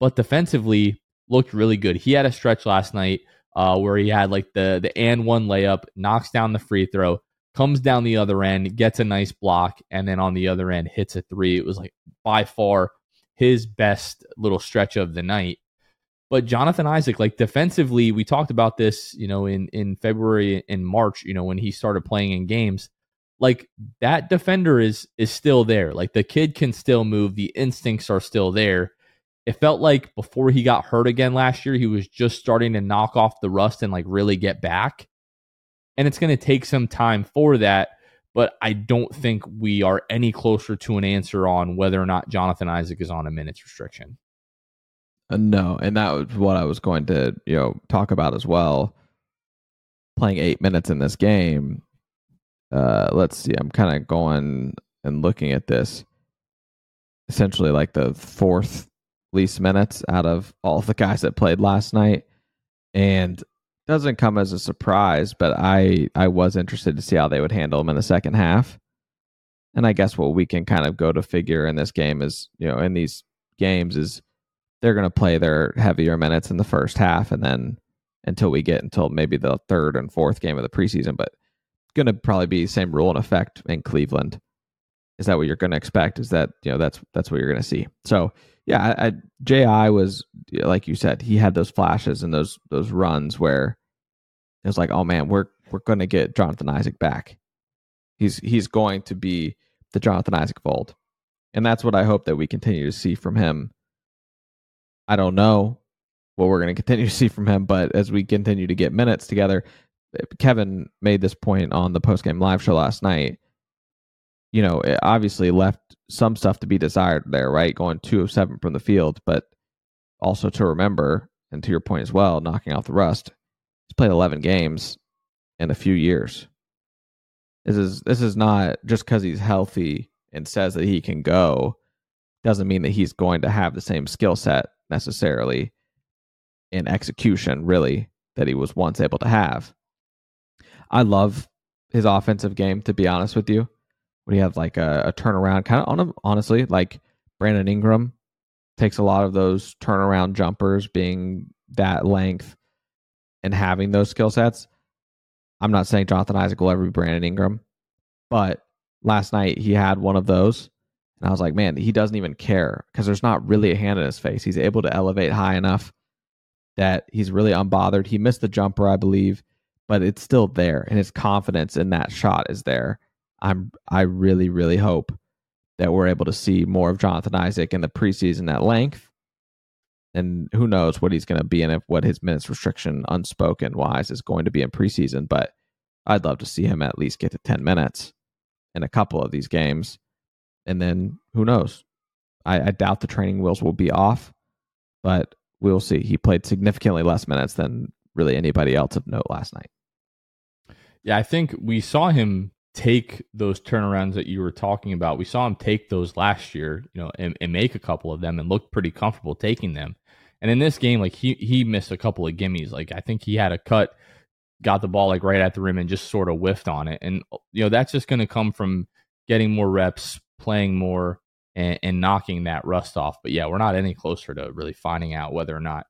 But defensively, looked really good. He had a stretch last night uh, where he had like the the and one layup, knocks down the free throw, comes down the other end, gets a nice block, and then on the other end hits a three. It was like by far his best little stretch of the night. But Jonathan Isaac, like defensively, we talked about this, you know, in, in February and March, you know, when he started playing in games, like that defender is is still there. Like the kid can still move. The instincts are still there. It felt like before he got hurt again last year, he was just starting to knock off the rust and like really get back. And it's going to take some time for that. But I don't think we are any closer to an answer on whether or not Jonathan Isaac is on a minutes restriction. No, and that was what I was going to, you know, talk about as well. Playing eight minutes in this game. Uh, let's see. I'm kind of going and looking at this. Essentially, like the fourth least minutes out of all the guys that played last night, and doesn't come as a surprise. But I I was interested to see how they would handle him in the second half. And I guess what we can kind of go to figure in this game is, you know, in these games is, they're going to play their heavier minutes in the first half, and then until we get until maybe the third and fourth game of the preseason. But going to probably be the same rule in effect in Cleveland. Is that what you're going to expect? Is that, you know, that's that's what you're going to see. So yeah, I, I, J I was, like you said, he had those flashes and those those runs where it was like, oh man, we're we're going to get Jonathan Isaac back. He's he's going to be the Jonathan Isaac of old, and that's what I hope that we continue to see from him. I don't know what we're going to continue to see from him, but as we continue to get minutes together, Kevin made this point on the postgame live show last night. You know, it obviously left some stuff to be desired there, right? Going two of seven from the field, but also to remember, and to your point as well, knocking off the rust. He's played eleven games in a few years. This is this is not just because he's healthy and says that he can go, doesn't mean that he's going to have the same skill set necessarily in execution, really, that he was once able to have. I love his offensive game, to be honest with you. When you have like a, a turnaround, kind of on him, honestly, like Brandon Ingram takes a lot of those turnaround jumpers, being that length and having those skill sets. I'm not saying Jonathan Isaac will ever be Brandon Ingram, but last night he had one of those. And I was like, man, he doesn't even care because there's not really a hand in his face. He's able to elevate high enough that he's really unbothered. He missed the jumper, I believe, but it's still there. And his confidence in that shot is there. I'm, I really, really hope that we're able to see more of Jonathan Isaac in the preseason at length. And who knows what he's going to be and if what his minutes restriction, unspoken wise, is going to be in preseason. But I'd love to see him at least get to ten minutes in a couple of these games. And then who knows? I, I doubt the training wheels will be off, but we'll see. He played significantly less minutes than really anybody else of note last night. Yeah, I think we saw him take those turnarounds that you were talking about. We saw him take those last year, you know, and, and make a couple of them and look pretty comfortable taking them. And in this game, like he he missed a couple of gimmies. Like I think he had a cut, got the ball like right at the rim and just sort of whiffed on it. And you know, that's just going to come from getting more reps, playing more, and, and knocking that rust off. But yeah, we're not any closer to really finding out whether or not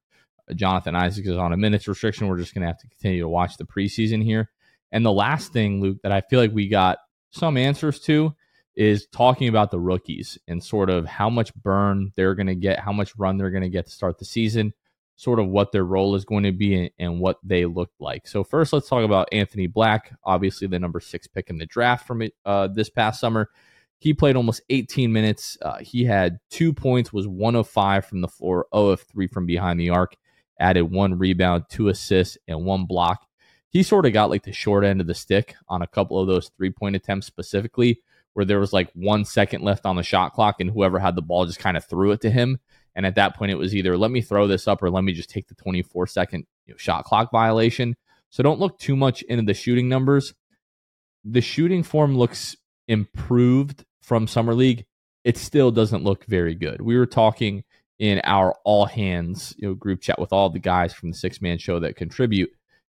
Jonathan Isaac is on a minutes restriction. We're just going to have to continue to watch the preseason here. And the last thing, Luke, that I feel like we got some answers to is talking about the rookies and sort of how much burn they're going to get, how much run they're going to get to start the season, sort of what their role is going to be and, and what they look like. So first, let's talk about Anthony Black, obviously the number six pick in the draft from uh, this past summer. He played almost eighteen minutes. Uh, he had two points, was one of five from the floor, zero of three from behind the arc, added one rebound, two assists, and one block. He sort of got like the short end of the stick on a couple of those three-point attempts specifically, where there was like one second left on the shot clock, and whoever had the ball just kind of threw it to him. And at that point, it was either let me throw this up or let me just take the twenty-four second you know, shot clock violation. So don't look too much into the shooting numbers. The shooting form looks improved from Summer League. It still doesn't look very good. We were talking in our all hands, you know, group chat with all the guys from the Sixth Man Show that contribute,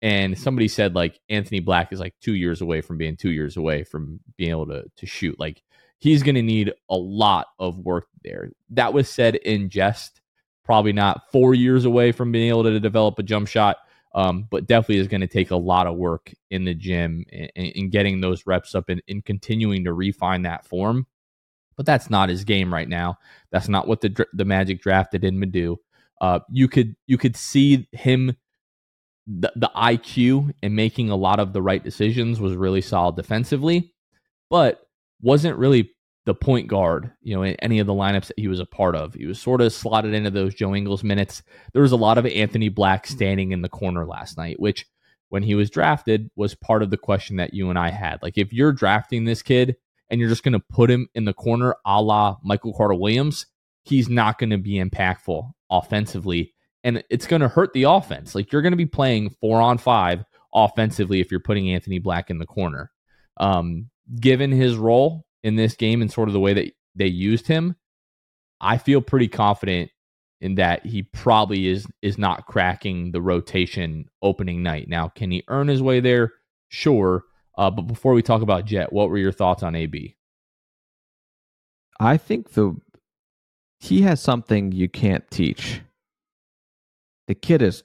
and somebody said like Anthony Black is like two years away from being two years away from being able to to shoot. Like he's going to need a lot of work there. That was said in jest. probably not four years away from being able to develop a jump shot, um, but definitely is going to take a lot of work in the gym and, and getting those reps up and, and continuing to refine that form. But that's not his game right now. That's not what the the Magic drafted in Madu. Uh, you could you could see him, the, the I Q and making a lot of the right decisions was really solid defensively, but wasn't really the point guard, you know, in any of the lineups that he was a part of. He was sort of slotted into those Joe Ingles minutes. There was a lot of Anthony Black standing in the corner last night, which when he was drafted was part of the question that you and I had. Like, if you're drafting this kid and you're just going to put him in the corner a la Michael Carter-Williams, he's not going to be impactful offensively, and it's going to hurt the offense. Like, you're going to be playing four on five offensively if you're putting Anthony Black in the corner. Um, given his role in this game and sort of the way that they used him, I feel pretty confident in that he probably is is not cracking the rotation opening night. Now, can he earn his way there? Sure. Uh, but before we talk about Jet, what were your thoughts on A B? I think the he has something you can't teach. The kid is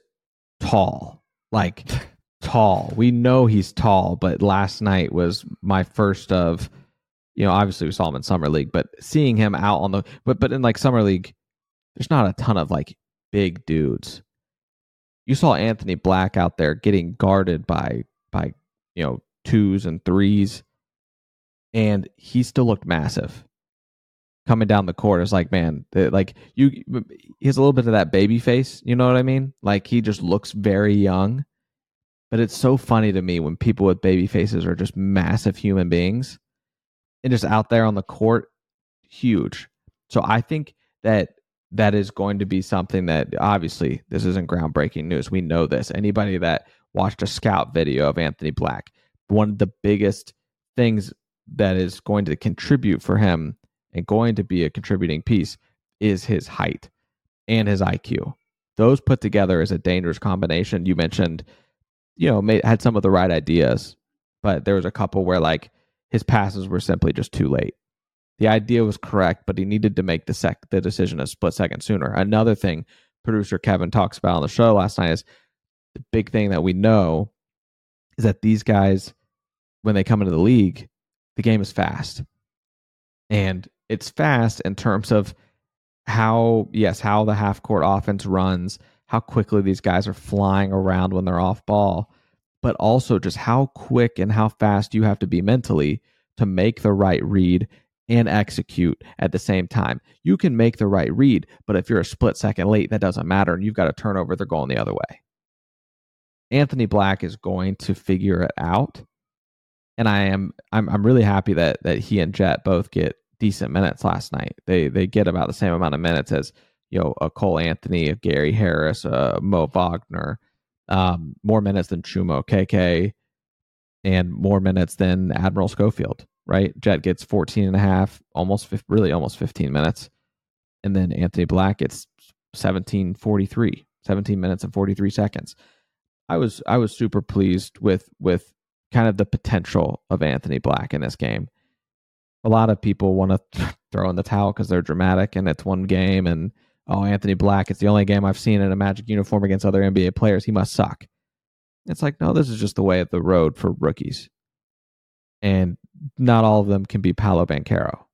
tall, like tall. We know he's tall, but last night was my first of... You know, obviously we saw him in Summer League, but seeing him out on the but but in like Summer League, there's not a ton of like big dudes. You saw Anthony Black out there getting guarded by by you know twos and threes, and he still looked massive coming down the court. It's like, man, like you, he has a little bit of that baby face. You know what I mean? Like, he just looks very young. But it's so funny to me when people with baby faces are just massive human beings. And just out there on the court, huge. So I think that that is going to be something that, obviously, this isn't groundbreaking news. We know this. Anybody that watched a scout video of Anthony Black, one of the biggest things that is going to contribute for him and going to be a contributing piece is his height and his I Q. Those put together is a dangerous combination. You mentioned, you know, made, had some of the right ideas, but there was a couple where, like, his passes were simply just too late. The idea was correct, but he needed to make the sec- the decision a split second sooner. Another thing producer Kevin talks about on the show last night is the big thing that we know is that these guys, when they come into the league, the game is fast. And it's fast in terms of how, yes, how the half-court offense runs, how quickly these guys are flying around when they're off ball, but also just how quick and how fast you have to be mentally to make the right read and execute at the same time. You can make the right read, but if you're a split second late, that doesn't matter, and you've got a turnover, they're going the other way. Anthony Black is going to figure it out, and I am I'm I'm really happy that that he and Jet both get decent minutes last night. They they get about the same amount of minutes as, you know, a Cole Anthony, a Gary Harris, a Mo Wagner. Um, more minutes than Chuma Okeke and more minutes than Admiral Schofield, right? Jet gets fourteen and a half, almost, really almost fifteen minutes. And then Anthony Black gets seventeen forty-three, seventeen minutes and forty-three seconds. I was, I was super pleased with, with kind of the potential of Anthony Black in this game. A lot of people want to throw in the towel because they're dramatic and it's one game and, oh, Anthony Black, it's the only game I've seen in a Magic uniform against other N B A players. He must suck. It's like, no, this is just the way of the road for rookies. And not all of them can be Paolo Banchero.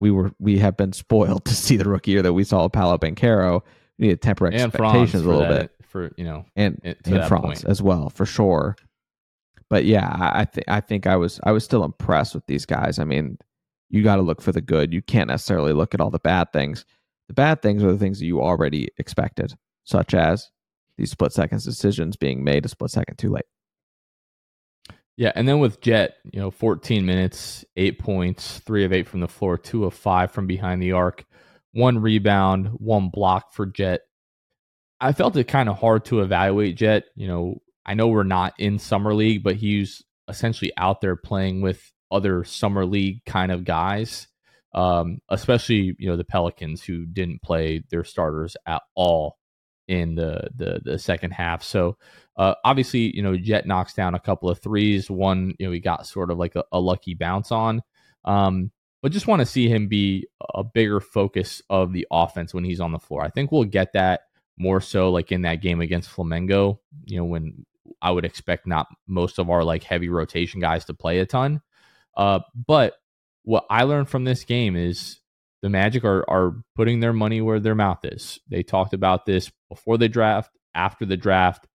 We were we have been spoiled to see the rookie year that we saw Paolo Banchero. We need to temper expectations a little bit. For, you know, and and Franz as well, for sure. But yeah, I think I think I was I was still impressed with these guys. I mean, you gotta look for the good. You can't necessarily look at all the bad things. The bad things are the things that you already expected, such as these split seconds decisions being made a split second too late. Yeah, and then with Jet, you know, fourteen minutes, eight points, three of eight from the floor, two of five from behind the arc, one rebound, one block for Jet. I felt it kind of hard to evaluate Jet. You know, I know we're not in Summer League, but he's essentially out there playing with other Summer League kind of guys. Um, especially, you know, the Pelicans, who didn't play their starters at all in the the, the second half. So uh, obviously, you know, Jet knocks down a couple of threes. One, you know, he got sort of like a, a lucky bounce on. Um, but just want to see him be a bigger focus of the offense when he's on the floor. I think we'll get that more so like in that game against Flamengo, you know, when I would expect not most of our like heavy rotation guys to play a ton. Uh, but what I learned from this game is the Magic are are putting their money where their mouth is. They talked about this before the draft, after the draft,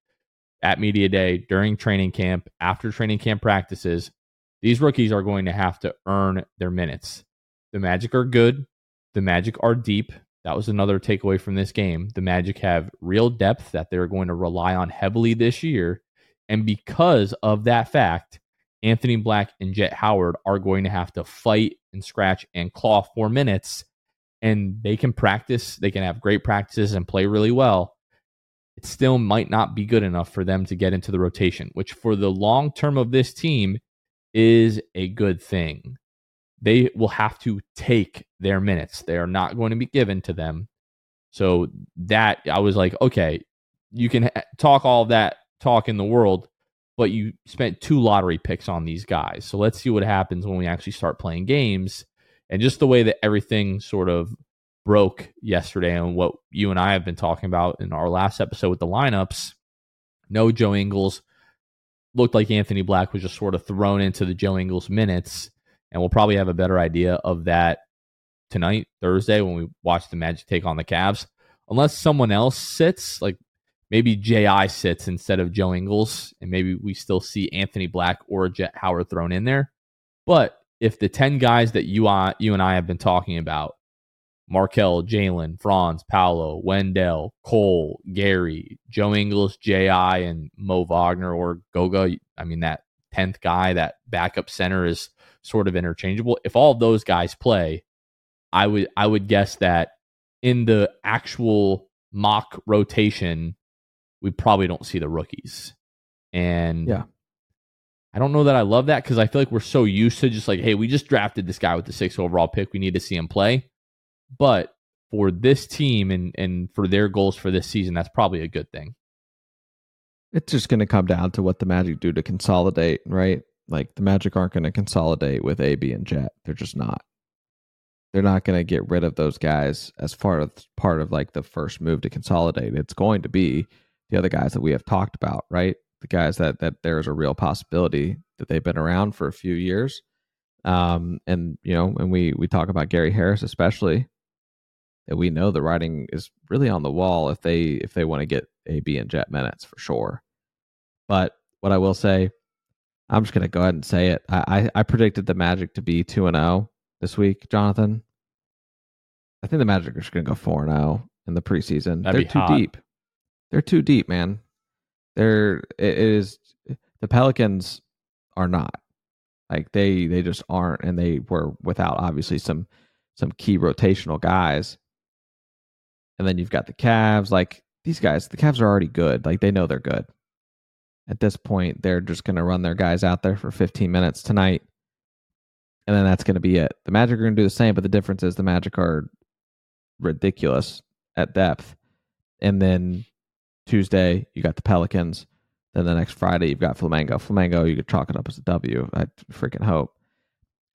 at media day, during training camp, after training camp practices. These rookies are going to have to earn their minutes. The Magic are good. The Magic are deep. That was another takeaway from this game. The Magic have real depth that they're going to rely on heavily this year. And because of that fact, Anthony Black and Jet Howard are going to have to fight and scratch and claw for minutes. And they can practice. They can have great practices and play really well. It still might not be good enough for them to get into the rotation, which for the long term of this team is a good thing. They will have to take their minutes. They are not going to be given to them. So that I was like, okay, you can ha- talk all that talk in the world, but you spent two lottery picks on these guys. So let's see what happens when we actually start playing games. And just the way that everything sort of broke yesterday and what you and I have been talking about in our last episode with the lineups, no Joe Ingles. Looked like Anthony Black was just sort of thrown into the Joe Ingles minutes, and we'll probably have a better idea of that tonight, Thursday, when we watch the Magic take on the Cavs. Unless someone else sits, like maybe J I sits instead of Joe Ingles, and maybe we still see Anthony Black or Jet Howard thrown in there. But if the ten guys that you, uh, you and I have been talking about, Markell, Jalen, Franz, Paolo, Wendell, Cole, Gary, Joe Ingles, J I, and Mo Wagner or Goga. I mean, that tenth guy, that backup center is sort of interchangeable. If all of those guys play, I would I would guess that in the actual mock rotation, we probably don't see the rookies. And yeah. I don't know that I love that because I feel like we're so used to just like, hey, we just drafted this guy with the sixth overall pick. We need to see him play. But for this team and, and for their goals for this season, that's probably a good thing. It's just going to come down to what the Magic do to consolidate, right? Like the Magic aren't going to consolidate with A B and Jet. They're just not. They're not going to get rid of those guys as far as part of like the first move to consolidate. It's going to be the other guys that we have talked about, right? The guys that, that there's a real possibility that they've been around for a few years. Um, and, you know, and we, we talk about Gary Harris, especially. That we know the writing is really on the wall if they if they want to get A B and Jet minutes for sure. But what I will say, I'm just going to go ahead and say it. I, I, I predicted the Magic to be two and oh this week, Jonathan. I think the Magic are just going to go four and oh in the preseason. That'd They're too hot. deep. They're too deep, man. They're it is the Pelicans are not like they they just aren't, and they were without obviously some some key rotational guys. And then you've got the Cavs. Like these guys, the Cavs are already good. Like they know they're good. At this point, they're just going to run their guys out there for fifteen minutes tonight. And then that's going to be it. The Magic are going to do the same, but the difference is the Magic are ridiculous at depth. And then Tuesday, you got the Pelicans. Then the next Friday, you've got Flamengo. Flamengo, you could chalk it up as a W. I freaking hope.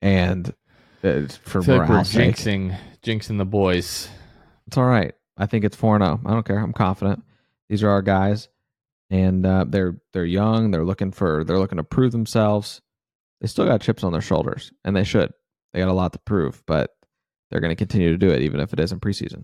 And it's for morale's sake. Jinxing, jinxing the boys. It's all right. I think it's four and oh. I don't care. I'm confident. These are our guys, and uh, they're they're young. They're looking for they're looking to prove themselves. They still got chips on their shoulders, and they should. They got a lot to prove, but they're going to continue to do it, even if it isn't preseason.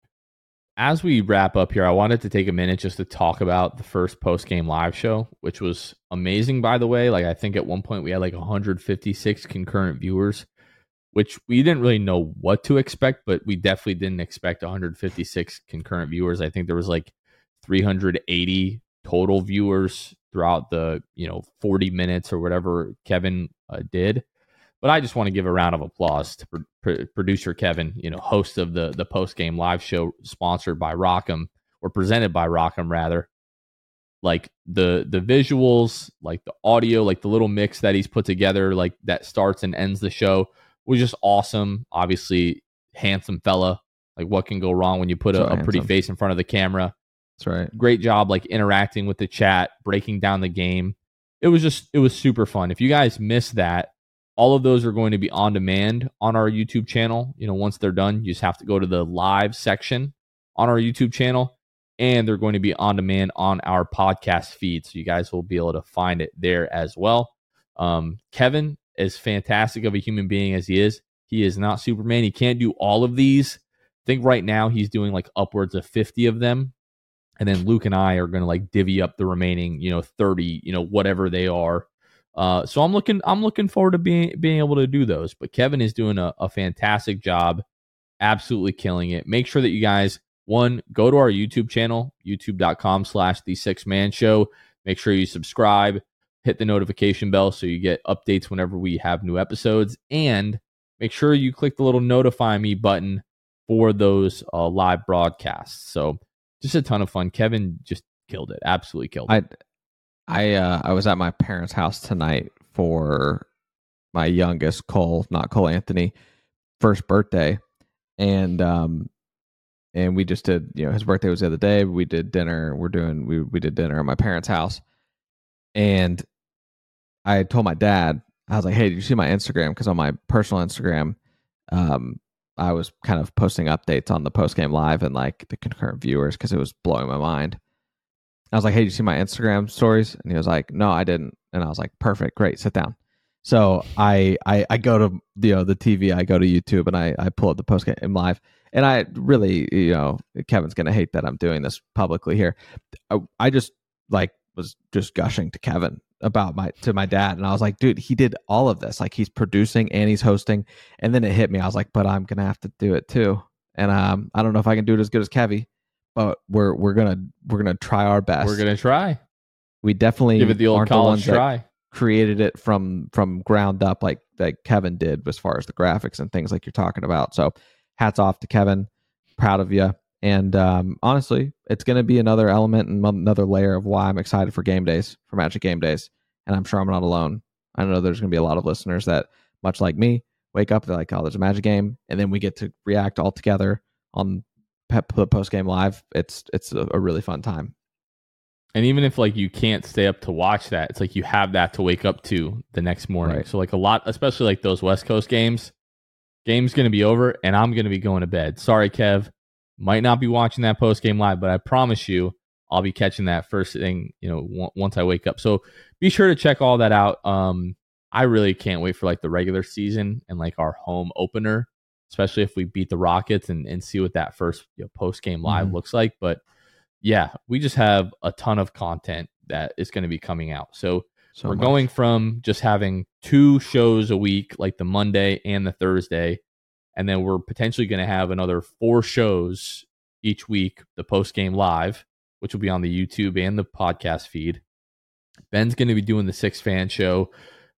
As we wrap up here, I wanted to take a minute just to talk about the first post-game live show, which was amazing, by the way. Like, I think at one point we had like one hundred fifty-six concurrent viewers, which we didn't really know what to expect, but we definitely didn't expect one hundred fifty-six concurrent viewers. I think there was like three hundred eighty total viewers throughout the, you know, forty minutes or whatever Kevin uh, did. But I just want to give a round of applause to pr- producer Kevin, you know, host of the the post game live show, sponsored by Rock'em, or presented by Rock'em rather. Like the the visuals, like the audio, like the little mix that he's put together, like that starts and ends the show, was just awesome. Obviously, handsome fella. Like, what can go wrong when you put a, a pretty face in front of the camera? That's right. Great job, like interacting with the chat, breaking down the game. It was just it was super fun. If you guys missed that, all of those are going to be on demand on our YouTube channel. You know, once they're done, you just have to go to the live section on our YouTube channel, and they're going to be on demand on our podcast feed. So you guys will be able to find it there as well. Um, Kevin, as fantastic of a human being as he is, he is not Superman. He can't do all of these. I think right now he's doing like upwards of fifty of them. And then Luke and I are going to like divvy up the remaining, you know, thirty, you know, whatever they are. Uh, so I'm looking, I'm looking forward to being being able to do those. But Kevin is doing a, a fantastic job, absolutely killing it. Make sure that you guys, one, go to our YouTube channel, youtube.com slash the Sixth Man Show. Make sure you subscribe, hit the notification bell so you get updates whenever we have new episodes, and make sure you click the little notify me button for those uh, live broadcasts. So just a ton of fun. Kevin just killed it, absolutely killed it. I- I uh, I was at my parents' house tonight for my youngest, Cole, not Cole Anthony, first birthday, and um and we just did, you know, his birthday was the other day. We did dinner. We're doing we we did dinner at my parents' house, and I told my dad, I was like, hey, did you see my Instagram? Because on my personal Instagram, um I was kind of posting updates on the post game live and like the concurrent viewers because it was blowing my mind. I was like, hey, did you see my Instagram stories? And he was like, no, I didn't. And I was like, perfect, great, sit down. So I I, I go to, you know, the T V, I go to YouTube, and I, I pull up the post game live. And I really, you know, Kevin's going to hate that I'm doing this publicly here. I, I just like was just gushing to Kevin about my, to my dad. And I was like, dude, he did all of this. Like, he's producing and he's hosting. And then it hit me. I was like, but I'm going to have to do it too. And um, I don't know if I can do it as good as Kevy. But we're we're gonna we're gonna try our best. We're gonna try. We definitely give it the old college try. Created it from from ground up, like like Kevin did, as far as the graphics and things like you're talking about. So, hats off to Kevin. Proud of you. And um, honestly, it's gonna be another element and another layer of why I'm excited for game days, for Magic game days. And I'm sure I'm not alone. I know there's gonna be a lot of listeners that, much like me, wake up, they're like, oh, there's a Magic game, and then we get to react all together on post game live. It's it's a really fun time, and even if like you can't stay up to watch that, it's like you have that to wake up to the next morning, right? So like a lot, especially like those West Coast games game's gonna be over and I'm gonna be going to bed. Sorry, Kev, might not be watching that post game live, but I promise you I'll be catching that first thing, you know, w- once I wake up. So be sure to check all that out. um I really can't wait for like the regular season and like our home opener, especially if we beat the Rockets and, and see what that first, you know, post-game live mm-hmm. looks like. But yeah, we just have a ton of content that is going to be coming out. So, so we're much. going from just having two shows a week, like the Monday and the Thursday, and then we're potentially going to have another four shows each week, the post-game live, which will be on the YouTube and the podcast feed. Ben's going to be doing the Sixth Fan Show.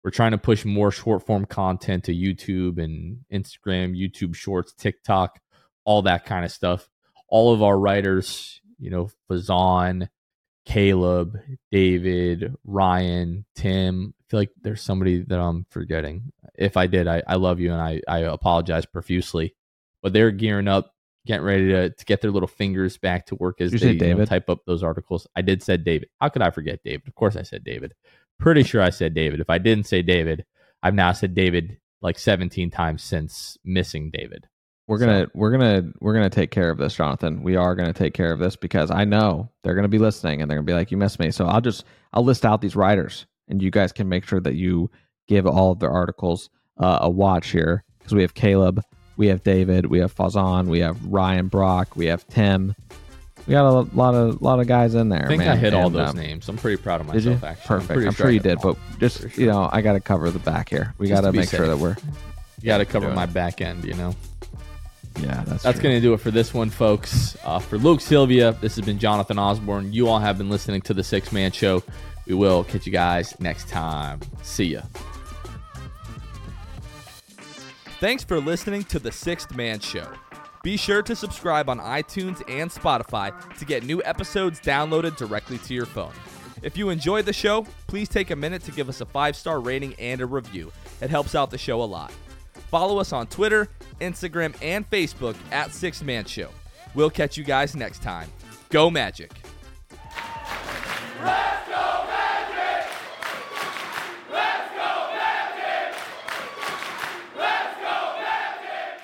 We're trying to push more short form content to YouTube and Instagram, YouTube Shorts, TikTok, all that kind of stuff. All of our writers, you know, Fazan, Caleb, David, Ryan, Tim. I feel like there's somebody that I'm forgetting. If I did, I, I love you and I, I apologize profusely. But they're gearing up, getting ready to, to get their little fingers back to work as you they you know, type up those articles. I did said David. How could I forget David? Of course I said David. Pretty sure I said David. If I didn't say David, I've now said David like seventeen times since missing David. We're gonna so. we're gonna we're gonna take care of this, Jonathan. We are gonna take care of this because I know they're gonna be listening and they're gonna be like, you missed me. So I'll just I'll list out these writers and you guys can make sure that you give all of their articles uh, a watch here, because we have Caleb, we have David, we have Fazan, we have Ryan Brock, we have Tim. We got a lot of lot of guys in there. I think man. I hit and, all those um, names. I'm pretty proud of myself, actually. Perfect. I'm, I'm sure, sure you did, but just, sure. you know, I got to cover the back here. We got to make safe. sure that we're... You got to cover my back end, you know? Yeah, that's That's going to do it for this one, folks. Uh, for Luke Sylvia, this has been Jonathan Osborne. You all have been listening to The Sixth Man Show. We will catch you guys next time. See ya. Thanks for listening to The Sixth Man Show. Be sure to subscribe on iTunes and Spotify to get new episodes downloaded directly to your phone. If you enjoyed the show, please take a minute to give us a five-star rating and a review. It helps out the show a lot. Follow us on Twitter, Instagram, and Facebook at Sixth Man Show. We'll catch you guys next time. Go Magic! Let's go Magic! Let's go Magic! Let's go Magic!